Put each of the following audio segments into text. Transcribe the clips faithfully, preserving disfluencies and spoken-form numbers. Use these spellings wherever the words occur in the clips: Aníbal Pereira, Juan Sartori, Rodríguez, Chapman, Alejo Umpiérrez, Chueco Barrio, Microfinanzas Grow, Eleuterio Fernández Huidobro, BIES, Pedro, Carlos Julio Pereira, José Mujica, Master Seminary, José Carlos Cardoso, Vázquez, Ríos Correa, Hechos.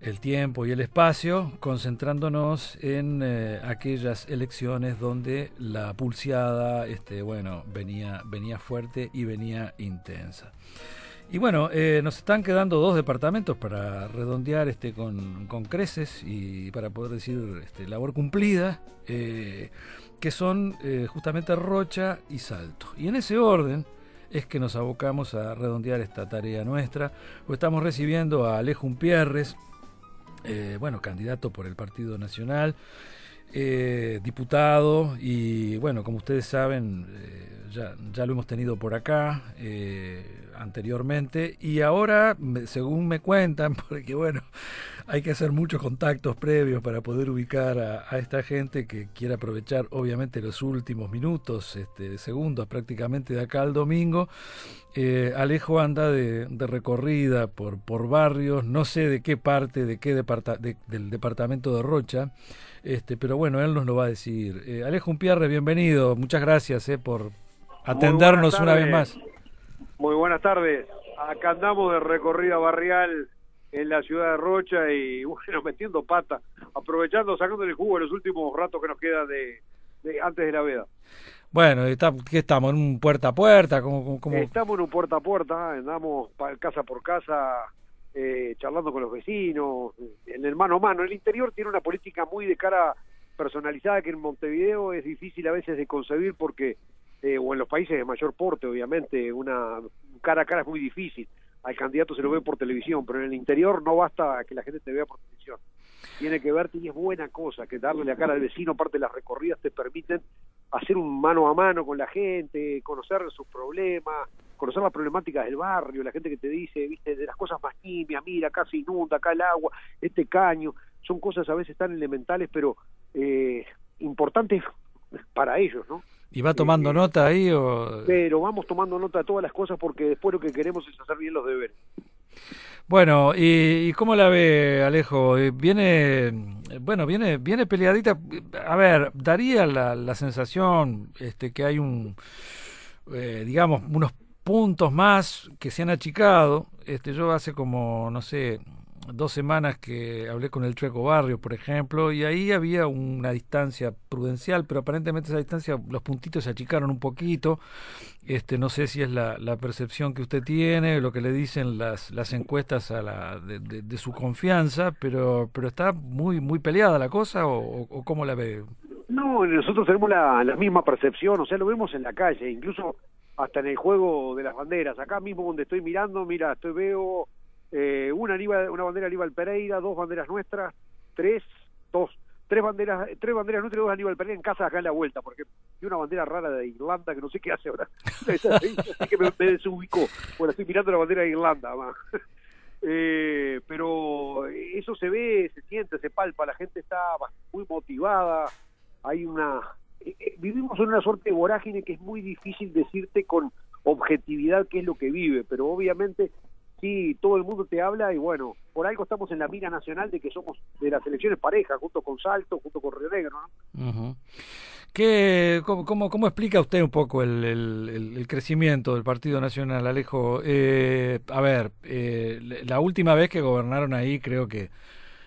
el tiempo y el espacio, concentrándonos en eh, aquellas elecciones donde la pulseada este, bueno, venía, venía fuerte y venía intensa. Y bueno, eh, nos están quedando dos departamentos para redondear este con, con creces y para poder decir este, labor cumplida, eh, que son eh, justamente Rocha y Salto. Y en ese orden es que nos abocamos a redondear esta tarea nuestra. Pues estamos recibiendo a Alejo Umpiérrez, eh, bueno, candidato por el Partido Nacional, eh, diputado, y bueno, como ustedes saben, eh, ya, ya lo hemos tenido por acá eh, anteriormente, y ahora, según me cuentan, porque bueno, hay que hacer muchos contactos previos para poder ubicar a, a esta gente que quiere aprovechar obviamente los últimos minutos, este, segundos prácticamente de acá al domingo. Eh, Alejo anda de, de recorrida por, por barrios, no sé de qué parte, de qué departa, de, del departamento de Rocha, este, pero bueno, él nos lo va a decir. Eh, Alejo Umpiérrez, bienvenido, muchas gracias eh, por atendernos una vez más. Muy buenas tardes, acá andamos de recorrida barrial en la ciudad de Rocha y bueno, metiendo pata, aprovechando, sacando el jugo en los últimos ratos que nos queda de, de antes de la veda. Bueno, está, ¿qué estamos? ¿En un puerta a puerta? ¿Cómo, cómo? Estamos en un puerta a puerta, andamos casa por casa, eh, charlando con los vecinos, en el mano a mano. El interior tiene una política muy de cara personalizada que en Montevideo es difícil a veces de concebir porque, eh, o en los países de mayor porte, obviamente, una cara a cara es muy difícil. Al candidato se lo ve por televisión, pero en el interior no basta que la gente te vea por televisión. Tiene que verte y es buena cosa que darle la cara al vecino, aparte de las recorridas te permiten hacer un mano a mano con la gente, conocer sus problemas, conocer las problemáticas del barrio, la gente que te dice, viste, de las cosas más nimias, mira, acá se inunda, acá el agua, este caño, son cosas a veces tan elementales, pero eh, importantes para ellos, ¿no? ¿Y va tomando eh, nota ahí o...? Pero vamos tomando nota de todas las cosas porque después lo que queremos es hacer bien los deberes. Bueno, ¿y, y cómo la ve, Alejo? Viene, bueno, viene, viene peleadita. A ver, daría la, la sensación este, que hay un, eh, digamos, unos puntos más que se han achicado. Este, yo hace como, no sé, dos semanas que hablé con el Chueco Barrio, por ejemplo, y ahí había una distancia prudencial, pero aparentemente esa distancia, los puntitos se achicaron un poquito. Este, no sé si es la, la percepción que usted tiene, lo que le dicen las, las encuestas a la, de, de, de su confianza, pero pero está muy muy peleada la cosa, o, o cómo la ve. No, nosotros tenemos la, la misma percepción, o sea, lo vemos en la calle, incluso hasta en el juego de las banderas. Acá mismo donde estoy mirando, mira, estoy veo Eh, una, Aníbal, una bandera Aníbal Pereira, dos banderas nuestras, tres, dos, tres banderas, tres banderas nuestras, dos Aníbal Pereira en casa acá en la vuelta, porque hay una bandera rara de Irlanda que no sé qué hace ahora, así que me, me desubicó, bueno, estoy mirando la bandera de Irlanda, eh, pero eso se ve, se siente, se palpa, la gente está muy motivada, hay una, eh, eh, vivimos en una suerte de vorágine que es muy difícil decirte con objetividad qué es lo que vive, pero obviamente sí, todo el mundo te habla y bueno, por algo estamos en la mira nacional de que somos de las elecciones parejas, junto con Salto, junto con Río Negro, ¿no? Uh-huh. ¿Qué, cómo, cómo, cómo explica usted un poco el, el, el crecimiento del Partido Nacional, Alejo? Eh, a ver, eh, la última vez que gobernaron ahí creo que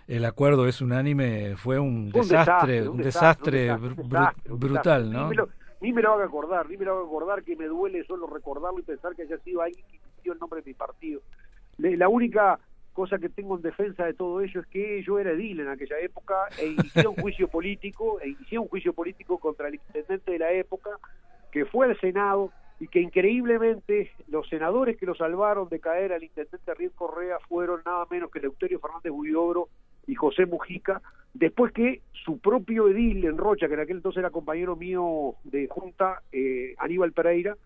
el acuerdo es unánime, fue un, un desastre, desastre, un desastre, desastre, un desastre, br- desastre br- brutal, ¿no? Ni me, lo, ni me lo haga acordar, ni me lo haga acordar, que me duele solo recordarlo y pensar que haya sido alguien que dio el nombre de mi partido. La única cosa que tengo en defensa de todo ello es que yo era edil en aquella época e inicié un juicio político, e inicié un juicio político contra el intendente de la época, que fue al Senado, y que increíblemente los senadores que lo salvaron de caer al intendente Ríos Correa fueron nada menos que Eleuterio Fernández Huidobro y José Mujica, después que su propio edil en Rocha, que en aquel entonces era compañero mío de junta, eh, Aníbal Pereira,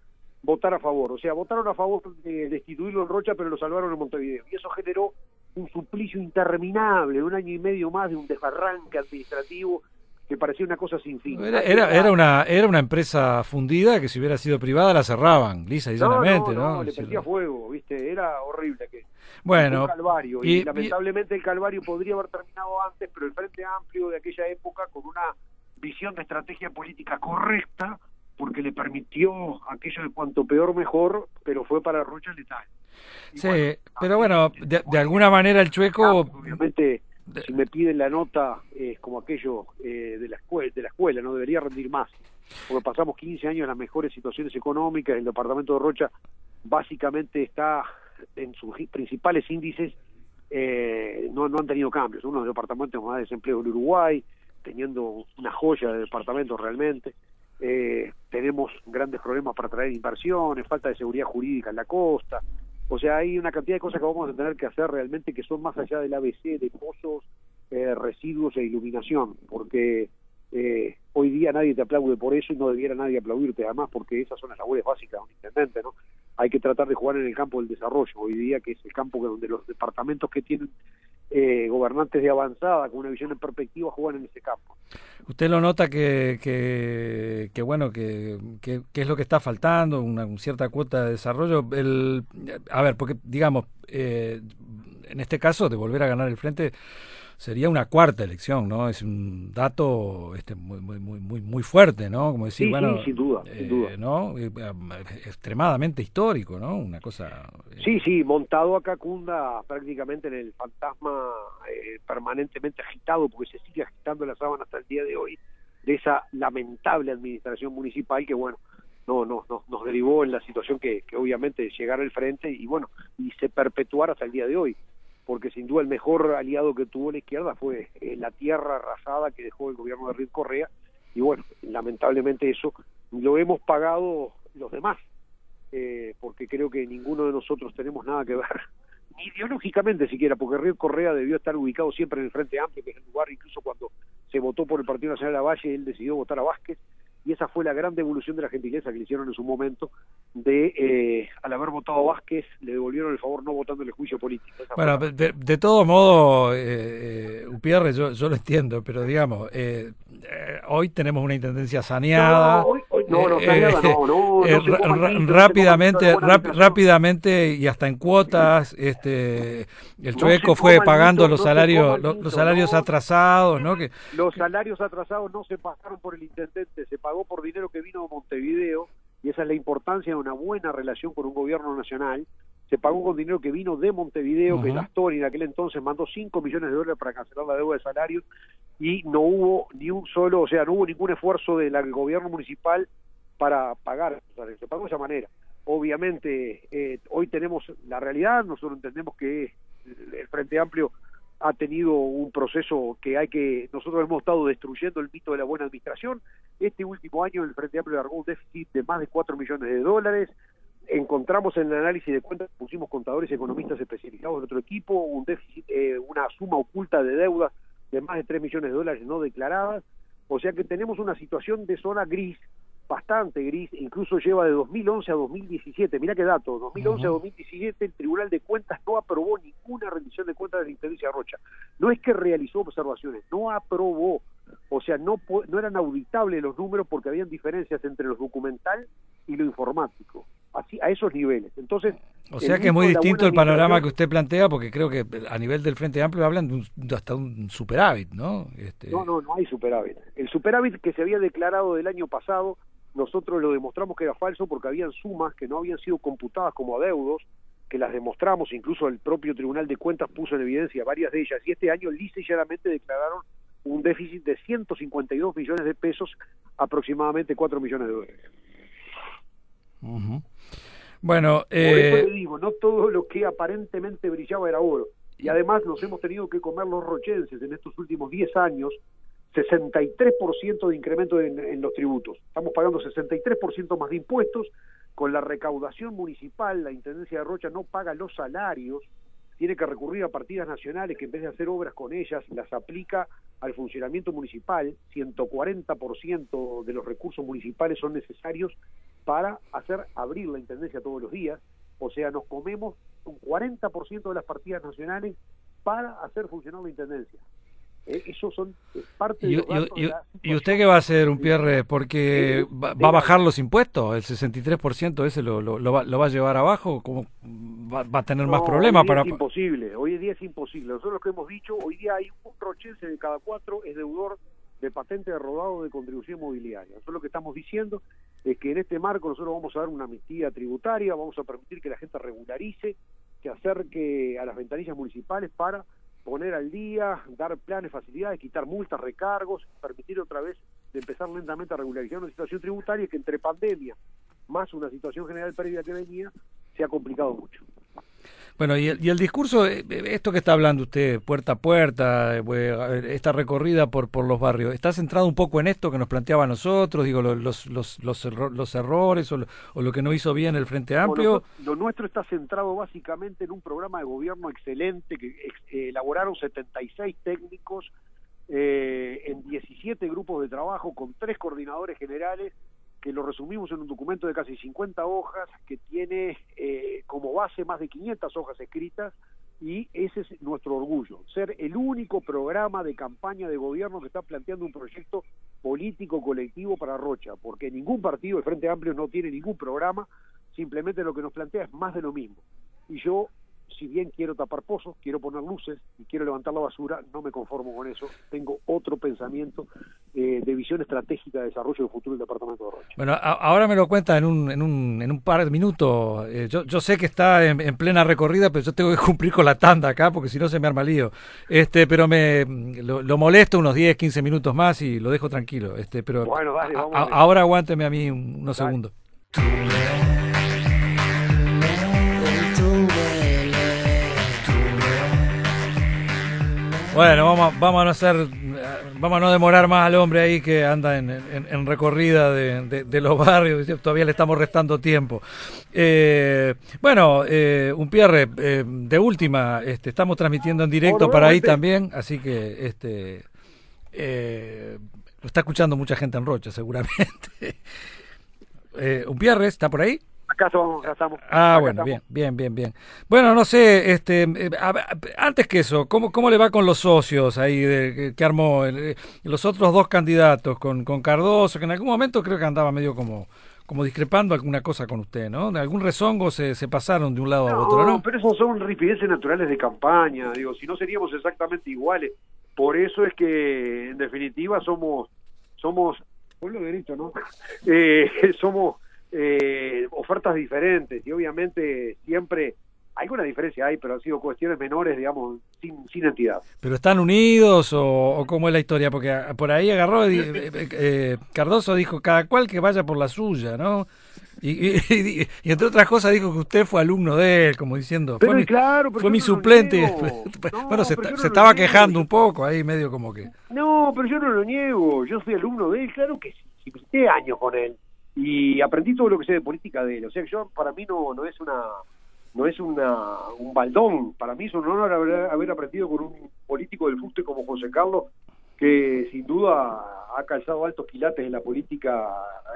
votar a favor, o sea, votaron a favor de destituirlo en Rocha, pero lo salvaron en Montevideo, y eso generó un suplicio interminable, un año y medio más de un desbarranque administrativo que parecía una cosa sin fin. Era, era, era una era una empresa fundida que si hubiera sido privada la cerraban, lisa y llanamente, ¿no? No, no, ¿no? Le prendía fuego, ¿viste? Era horrible. Que bueno, un calvario, y, y lamentablemente y... el calvario podría haber terminado antes, pero el Frente Amplio de aquella época, con una visión de estrategia política correcta, porque le permitió aquello de cuanto peor mejor, pero fue para Rocha letal. Sí, bueno, pero bueno, de, de alguna manera el Chueco... Obviamente, si me piden la nota, es como aquello eh, de, la escuela, de la escuela, no debería rendir más. Porque pasamos quince años en las mejores situaciones económicas, el departamento de Rocha básicamente está en sus principales índices, eh, no, no han tenido cambios, uno de los departamentos más desempleo del Uruguay, teniendo una joya de departamento realmente, eh, tenemos grandes problemas para traer inversiones, falta de seguridad jurídica en la costa, o sea, hay una cantidad de cosas que vamos a tener que hacer realmente que son más allá del A B C, de pozos, eh, residuos e iluminación, porque... Eh, hoy día nadie te aplaude por eso y no debiera nadie aplaudirte además porque esas son las labores básicas de un intendente, ¿no? Hay que tratar de jugar en el campo del desarrollo hoy día, que es el campo donde los departamentos que tienen eh, gobernantes de avanzada con una visión en perspectiva juegan en ese campo. Usted lo nota que, que, que bueno, que, que, que es lo que está faltando, una, una cierta cuota de desarrollo. El, a ver, porque digamos, eh, en este caso de volver a ganar el frente... Sería una cuarta elección, ¿no? Es un dato este, muy muy muy muy fuerte, ¿no? Como decir, sí, bueno, sí, sin duda, eh, sin duda, ¿no? Extremadamente histórico, ¿no? Una cosa. Eh... Sí, sí, montado acá cunda prácticamente en el fantasma eh, permanentemente agitado, porque se sigue agitando la sábana hasta el día de hoy de esa lamentable administración municipal que, bueno, no, no, no nos derivó en la situación que, que obviamente llegara al frente y bueno y se perpetuara hasta el día de hoy. Porque sin duda el mejor aliado que tuvo la izquierda fue eh, la tierra arrasada que dejó el gobierno de Ríos Correa, y bueno, lamentablemente eso lo hemos pagado los demás, eh, porque creo que ninguno de nosotros tenemos nada que ver, ni ideológicamente siquiera, porque Ríos Correa debió estar ubicado siempre en el Frente Amplio, que es el lugar, incluso cuando se votó por el Partido Nacional de la Valle, él decidió votar a Vázquez, y esa fue la gran devolución de la gentileza que le hicieron en su momento, de eh, al haber votado a Vázquez, le devolvieron el favor no votándole juicio político. Bueno, de, de todo modo, eh, eh, Umpiérrez, yo, yo lo entiendo, pero digamos, eh, eh, hoy tenemos una intendencia saneada. No, hoy, hoy, no, no, saneada, eh, no, no, eh, no, no eh, aquí, Rápidamente, rap, rápidamente y hasta en cuotas, este el Chueco no fue pagando listo, los, no salarios, listo, los, los salarios no, atrasados. ¿no? Que, los salarios atrasados no se pagaron por el intendente, se pagó por dinero que vino de Montevideo, y esa es la importancia de una buena relación con un gobierno nacional. Se pagó con dinero que vino de Montevideo, uh-huh. que Sartori en aquel entonces mandó cinco millones de dólares para cancelar la deuda de salarios, y no hubo ni un solo, o sea, no hubo ningún esfuerzo del gobierno municipal para pagar. O sea, se pagó de esa manera. Obviamente, eh, hoy tenemos la realidad, nosotros entendemos que el Frente Amplio ha tenido un proceso que hay que... Nosotros hemos estado destruyendo el mito de la buena administración. Este último año el Frente Amplio largó un déficit de más de cuatro millones de dólares. Encontramos en el análisis de cuentas, pusimos contadores y economistas especializados de otro equipo, un déficit, eh, una suma oculta de deuda de más de tres millones de dólares no declaradas. O sea que tenemos una situación de zona gris, bastante gris, incluso lleva de dos mil once a dos mil diecisiete, mirá qué dato, dos mil once uh-huh. a dos mil diecisiete el Tribunal de Cuentas no aprobó ninguna rendición de cuentas de la Intendencia de Rocha. No es que realizó observaciones, no aprobó, o sea, no, no eran auditables los números porque habían diferencias entre lo documental y lo informático, así a esos niveles. Entonces, o sea que es muy distinto el panorama que usted plantea, porque creo que a nivel del Frente Amplio hablan de, un, de hasta un superávit, ¿no? Este... No, no, no hay superávit. El superávit que se había declarado del año pasado, nosotros lo demostramos que era falso porque habían sumas que no habían sido computadas como adeudos, que las demostramos, incluso el propio Tribunal de Cuentas puso en evidencia varias de ellas, y este año lisa y llanamente declararon un déficit de ciento cincuenta y dos millones de pesos, aproximadamente cuatro millones de dólares. Uh-huh. Bueno, eh... por eso te digo, no todo lo que aparentemente brillaba era oro, y además nos hemos tenido que comer los rochenses en estos últimos diez años, sesenta y tres por ciento de incremento en, en los tributos. Estamos pagando sesenta y tres por ciento más de impuestos. Con la recaudación municipal, la Intendencia de Rocha no paga los salarios, tiene que recurrir a partidas nacionales que en vez de hacer obras con ellas, las aplica al funcionamiento municipal. ciento cuarenta por ciento de los recursos municipales son necesarios para hacer abrir la Intendencia todos los días. O sea, nos comemos un cuarenta por ciento de las partidas nacionales para hacer funcionar la Intendencia. Eso son parte de los gastos y, y, de la ¿Y usted qué va a hacer, Umpiérrez? Porque va, va a bajar los impuestos, el sesenta y tres por ciento ese lo, lo, lo, va, lo va a llevar abajo, ¿cómo va, va a tener no, más problemas? Hoy día para... es imposible, hoy en día es imposible. Nosotros lo que hemos dicho, hoy día hay un rochense de cada cuatro es deudor de patente de rodado de contribución inmobiliaria. Eso es lo que estamos diciendo, es que en este marco nosotros vamos a dar una amnistía tributaria, vamos a permitir que la gente regularice, que acerque a las ventanillas municipales para poner al día, dar planes, facilidades, quitar multas, recargos, permitir otra vez de empezar lentamente a regularizar una situación tributaria que entre pandemia más una situación general previa que venía, se ha complicado mucho. Bueno, y el, y el discurso, esto que está hablando usted, puerta a puerta, esta recorrida por por los barrios, ¿está centrado un poco en esto que nos planteaba a nosotros, digo, los los los, erro, los errores o lo, o lo que no hizo bien el Frente Amplio? Bueno, lo nuestro está centrado básicamente en un programa de gobierno excelente que ex, eh, elaboraron setenta y seis técnicos eh, en diecisiete grupos de trabajo con tres coordinadores generales, que lo resumimos en un documento de casi cincuenta hojas, que tiene eh, como base más de quinientas hojas escritas, y ese es nuestro orgullo, ser el único programa de campaña de gobierno que está planteando un proyecto político colectivo para Rocha, porque ningún partido, el Frente Amplio no tiene ningún programa, simplemente lo que nos plantea es más de lo mismo. Y yo, si bien quiero tapar pozos, quiero poner luces y quiero levantar la basura, no me conformo con eso. Tengo otro pensamiento eh, de visión estratégica de desarrollo del futuro del departamento de Rocha. Bueno, a, ahora me lo cuenta en un, en un, en un par de minutos. Eh, yo, yo sé que está en, en plena recorrida, pero yo tengo que cumplir con la tanda acá, porque si no se me arma lío. Este, pero me lo, lo molesto unos diez, quince minutos más y lo dejo tranquilo. Este, pero bueno, dale, vamos a, a, ahora aguánteme a mí unos dale. segundos. Bueno, vamos, vamos a no hacer, vamos a no demorar más al hombre ahí que anda en, en, en recorrida de, de, de los barrios, todavía le estamos restando tiempo. Eh, bueno, eh, Umpiérrez, eh, de última, este, estamos transmitiendo en directo bueno, para ahí este. también, así que este, eh, lo está escuchando mucha gente en Rocha seguramente. Eh, Umpiérrez, ¿está por ahí? Acá estamos, acá estamos. Ah, acá bueno, estamos. bien, bien, bien, bien. Bueno, no sé, este, eh, a, antes que eso, ¿cómo, cómo le va con los socios ahí de, que, que armó el, los otros dos candidatos, con, con Cardoso, que en algún momento creo que andaba medio como, como discrepando alguna cosa con usted, ¿no? De algún rezongo se, se pasaron de un lado no, a otro, ¿no? No, pero esos son ripideces naturales de campaña, digo, si no seríamos exactamente iguales. Por eso es que, en definitiva, somos, somos, pueblo de derecho, ¿no? Eh, somos... Eh, ofertas diferentes y obviamente siempre alguna diferencia hay, pero han sido cuestiones menores, digamos, sin, sin entidad. ¿Pero están unidos o, o cómo es la historia? Porque a, por ahí agarró eh, eh, Cardoso dijo cada cual que vaya por la suya, ¿no? Y, y, y, y entre otras cosas dijo que usted fue alumno de él, como diciendo, pero fue, claro, pero fue mi no suplente. No, bueno, se, está, no se estaba niego. Quejando un poco ahí medio como que... No, pero yo no lo niego, yo fui alumno de él, claro que sí, siete años con él. Y aprendí todo lo que sé de política de él, o sea, yo para mí no no es una no es una un baldón, para mí es un honor haber, haber aprendido con un político del fuste como José Carlos, que sin duda ha calzado altos quilates en la política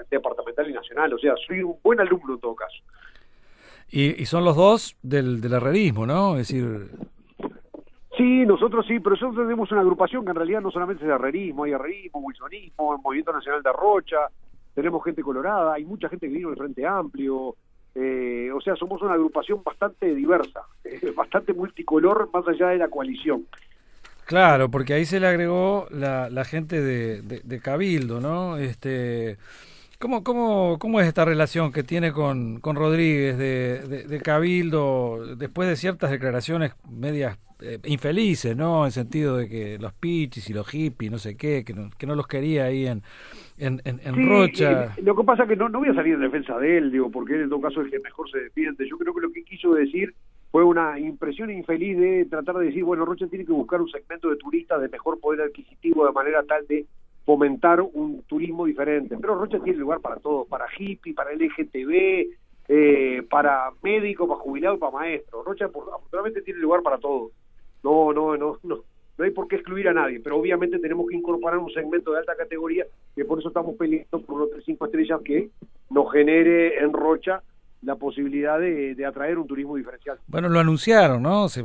departamental y nacional, o sea, soy un buen alumno en todo caso. Y, y son los dos del, del herrerismo, ¿no? Es decir... Sí, nosotros sí, pero nosotros tenemos una agrupación que en realidad no solamente es de herrerismo, hay herrerismo, wilsonismo, el Movimiento Nacional de Rocha... Tenemos gente colorada, hay mucha gente que vino del Frente Amplio, eh, o sea, somos una agrupación bastante diversa, eh, bastante multicolor más allá de la coalición. Claro, porque ahí se le agregó la, la gente de, de, de Cabildo, ¿no? Este, ¿cómo, cómo, cómo es esta relación que tiene con, con Rodríguez de, de, de Cabildo después de ciertas declaraciones medias eh, infelices, ¿no? En sentido de que los pichis y los hippies, no sé qué, que no, que no los quería ahí en... En, en, en sí, Rocha. Eh, lo que pasa es que no, no voy a salir en defensa de él, digo, porque él en todo caso es el que mejor se defiende. Yo creo que lo que quiso decir fue una impresión infeliz de tratar de decir, bueno, Rocha tiene que buscar un segmento de turistas de mejor poder adquisitivo de manera tal de fomentar un turismo diferente. Pero Rocha tiene lugar para todo, para hippie, para L G T B, eh, para médico, para jubilado, para maestro. Rocha por, afortunadamente tiene lugar para todo. No, no, no, no. No hay por qué excluir a nadie, pero obviamente tenemos que incorporar un segmento de alta categoría, que por eso estamos peleando por los tres cinco estrellas que nos genere en Rocha la posibilidad de, de atraer un turismo diferencial. Bueno, lo anunciaron, ¿no? Se,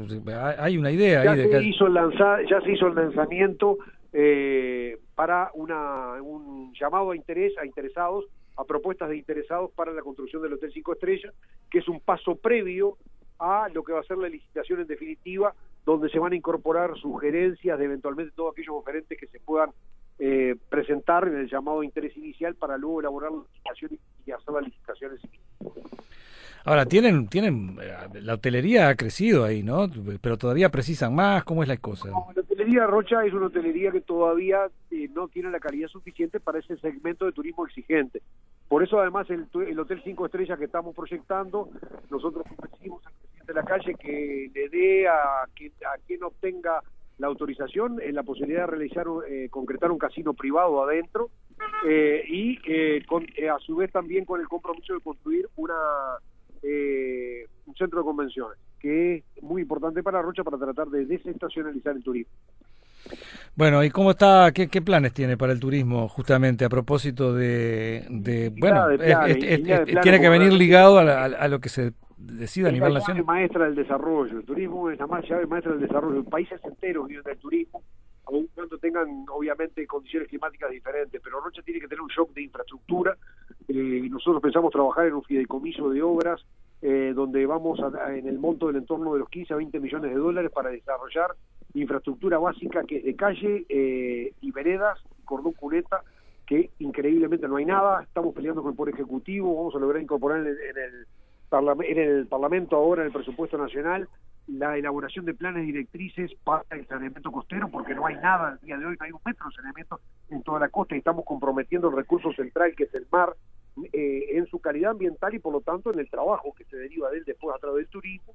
hay una idea ya ahí. Se de que... hizo el lanza, ya se hizo el lanzamiento eh, para una, un llamado a interés a interesados, a propuestas de interesados para la construcción del Hotel cinco Estrellas, que es un paso previo a lo que va a ser la licitación en definitiva, donde se van a incorporar sugerencias de eventualmente todos aquellos oferentes que se puedan eh, presentar el llamado interés inicial para luego elaborar la licitación y hacer las licitaciones. Ahora, tienen, tienen la hotelería ha crecido ahí, ¿no? Pero todavía precisan más, ¿cómo es la cosa? No, la hotelería, Rocha, es una hotelería que todavía eh, no tiene la calidad suficiente para ese segmento de turismo exigente. Por eso, además, el, el Hotel cinco Estrellas que estamos proyectando, nosotros ofrecimos al presidente de la calle que le dé a, que, a quien obtenga la autorización en la posibilidad de realizar, eh, concretar un casino privado adentro eh, y eh, con, eh, a su vez también con el compromiso de construir una eh, un centro de convenciones, que es muy importante para Rocha para tratar de desestacionalizar el turismo. Bueno, ¿y cómo está? ¿Qué, qué planes tiene para el turismo, justamente a propósito de, de bueno, de planes, es, es, es, de tiene que venir ligado a, la, a lo que se decida a nivel nacional? Es la llave maestra del desarrollo. El turismo es la más llave maestra del desarrollo. Países enteros viven del turismo, aun cuando tengan, obviamente, condiciones climáticas diferentes. Pero Rocha tiene que tener un shock de infraestructura. Eh, nosotros pensamos trabajar en un fideicomiso de obras eh, donde vamos a, en el monto del entorno de los quince a veinte millones de dólares para desarrollar infraestructura básica que es de calle eh, y veredas, cordón cuneta, que increíblemente no hay nada. Estamos peleando con el Poder Ejecutivo, vamos a lograr incorporar en el, en el, parla- en el Parlamento ahora, en el presupuesto nacional, la elaboración de planes directrices para el saneamiento costero, porque no hay nada al día de hoy, no hay un metro de saneamiento en toda la costa y estamos comprometiendo el recurso central que es el mar eh, en su calidad ambiental y por lo tanto en el trabajo que se deriva de él después a través del turismo.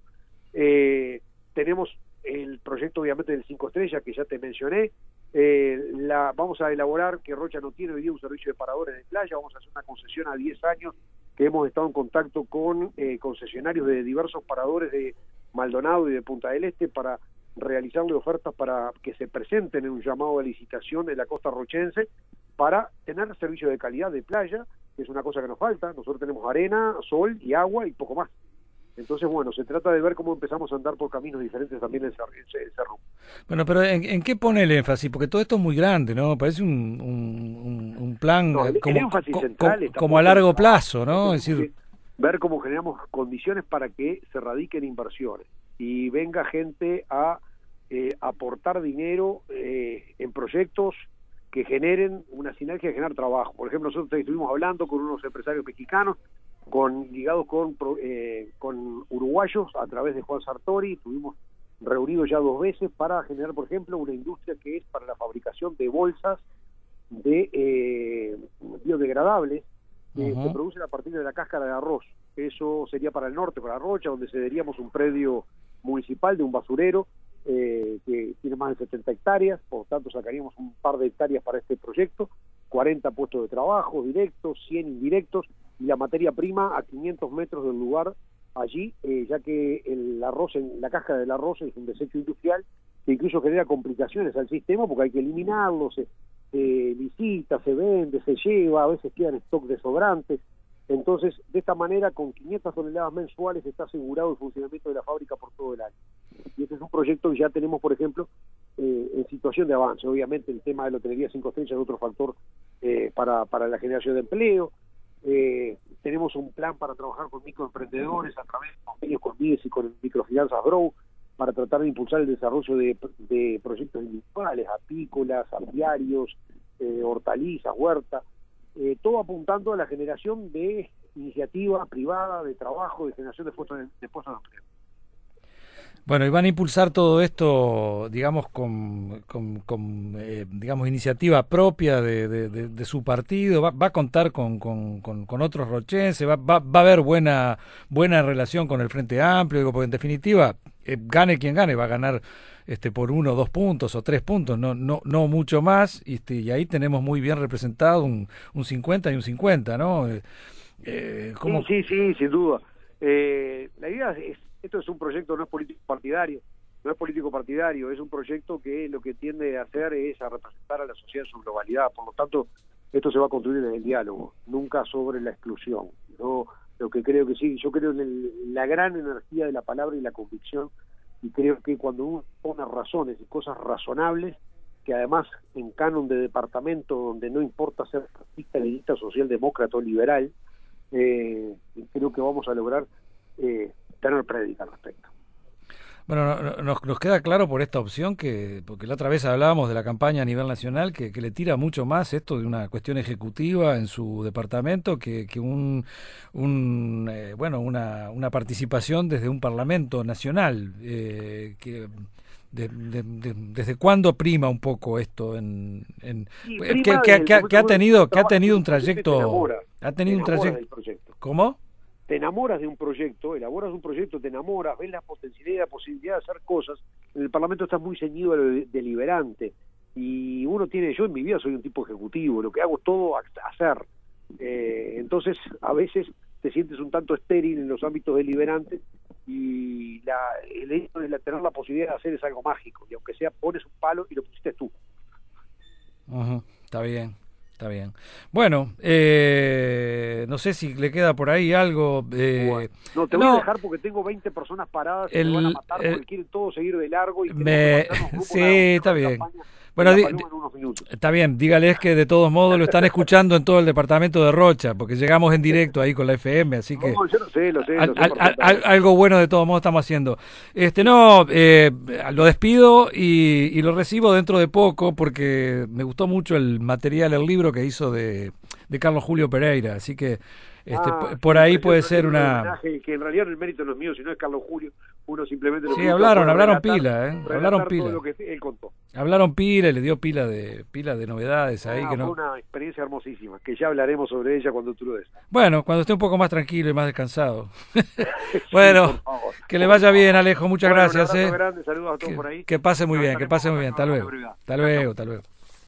Eh, tenemos el proyecto obviamente del cinco Estrellas que ya te mencioné, eh, la, vamos a elaborar, que Rocha no tiene hoy día un servicio de paradores de playa, vamos a hacer una concesión a diez años, que hemos estado en contacto con eh, concesionarios de diversos paradores de Maldonado y de Punta del Este para realizarle ofertas para que se presenten en un llamado a licitación de la costa rochense para tener servicio de calidad de playa, que es una cosa que nos falta. Nosotros tenemos arena, sol y agua y poco más. Entonces, bueno, se trata de ver cómo empezamos a andar por caminos diferentes también en ese rumbo. Bueno, pero ¿en, ¿en qué pone el énfasis? Porque todo esto es muy grande, ¿no? Parece un, un, un plan no, el, como, el énfasis co, central co, como a largo plazo, ¿no? Es decir, ver cómo generamos condiciones para que se radiquen inversiones y venga gente a eh, aportar dinero eh, en proyectos que generen una sinergia de generar trabajo. Por ejemplo, nosotros estuvimos hablando con unos empresarios mexicanos con ligados con eh, con uruguayos a través de Juan Sartori, estuvimos reunidos ya dos veces para generar, por ejemplo, una industria que es para la fabricación de bolsas de eh, biodegradables que uh-huh. se producen a partir de la cáscara de arroz. Eso sería para el norte, para Rocha, donde cederíamos un predio municipal de un basurero eh, que tiene más de setenta hectáreas, por tanto sacaríamos un par de hectáreas para este proyecto, cuarenta puestos de trabajo directos, cien indirectos, y la materia prima a quinientos metros del lugar allí, eh, ya que el arroz, la cáscara del arroz es un desecho industrial que incluso genera complicaciones al sistema porque hay que eliminarlo, se eh, licita, se vende, se lleva, a veces quedan stock de sobrantes. Entonces, de esta manera, con quinientas toneladas mensuales está asegurado el funcionamiento de la fábrica por todo el año. Y este es un proyecto que ya tenemos, por ejemplo, eh, en situación de avance. Obviamente, el tema de la hotelería cinco estrellas es otro factor eh, para, para la generación de empleo. Eh, tenemos un plan para trabajar con microemprendedores a través de convenios con BIES y con Microfinanzas Grow para tratar de impulsar el desarrollo de, de proyectos individuales, apícolas, apiarios, eh, hortalizas, huertas, eh, todo apuntando a la generación de iniciativa privada, de trabajo, de generación de puestos de, de puestos de empleo. Bueno, y van a impulsar todo esto, digamos, con, con, con eh, digamos, iniciativa propia de, de, de, de su partido. ¿Va, va a contar con, con, con, con otros rochenses? ¿Va, va, va a haber buena buena relación con el Frente Amplio? Digo, porque en definitiva, eh, gane quien gane, va a ganar este por uno, dos puntos o tres puntos, no no no mucho más. Y, este, y ahí tenemos muy bien representado un, un cincuenta y un cincuenta, ¿no? Eh, ¿cómo? Sí, sí, sí, sin duda. Eh, la idea es... Esto es un proyecto, no es político partidario, no es político partidario, es un proyecto que lo que tiende a hacer es a representar a la sociedad en su globalidad. Por lo tanto, esto se va a construir desde el diálogo, nunca sobre la exclusión. Yo, lo que creo que sí, yo creo en el, la gran energía de la palabra y la convicción, y creo que cuando uno pone razones y cosas razonables, que además en canon de departamento donde no importa ser partista, leguista, socialdemócrata o liberal, eh, creo que vamos a lograr... Eh, tener prédica al respecto. Bueno, nos, nos queda claro por esta opción que, porque la otra vez hablábamos de la campaña a nivel nacional, que, que le tira mucho más esto de una cuestión ejecutiva en su departamento que, que un, un eh, bueno, una, una participación desde un parlamento nacional. Eh, que de, de, de, ¿Desde cuándo prima un poco esto? En, en sí, que, que, que, que, que ha tenido, que ha tenido un trayecto. Te enamora, ha tenido te un trayecto. ¿Cómo? Te enamoras de un proyecto, elaboras un proyecto, te enamoras, ves la potencialidad y la posibilidad de hacer cosas. En el Parlamento estás muy ceñido a lo deliberante. Y uno tiene, yo en mi vida soy un tipo ejecutivo, lo que hago es todo hacer. Eh, entonces, a veces te sientes un tanto estéril en los ámbitos deliberantes y la, el hecho de tener la posibilidad de hacer es algo mágico. Y aunque sea, pones un palo y lo pusiste tú. Uh-huh, está bien. Está bien. Bueno, eh, no sé si le queda por ahí algo. Eh, bueno, no, te voy no, a dejar porque tengo veinte personas paradas que me van a matar porque el, quieren todos seguir de largo. Y me, sí, está bien. Bueno, di, está bien, dígales que de todos modos lo están escuchando en todo el departamento de Rocha, porque llegamos en directo ahí con la F M, así que... No, yo lo sé, lo sé. Lo al, sé al, al, algo bueno de todos modos estamos haciendo. Este, no, eh, lo despido y, y lo recibo dentro de poco, porque me gustó mucho el material, el libro que hizo de, de Carlos Julio Pereira, así que este, ah, por ahí puede ser una... Que en realidad el mérito no es mío, sino es Carlos Julio, uno simplemente... Lo sí, hablaron, hablaron relatar, pila, ¿eh? Hablaron pila. Todo lo que él contó. Hablaron pila y le dio pila de pila de novedades ahí. Ah, que no... Fue una experiencia hermosísima, que ya hablaremos sobre ella cuando tú lo des. Bueno, cuando esté un poco más tranquilo y más descansado. Bueno, sí, que le vaya bien, Alejo, muchas bueno, gracias. Un abrazo eh. grande, saludos a todos que, por ahí. Que pase muy bien, que pase muy bien, hasta luego. Hasta luego, hasta luego.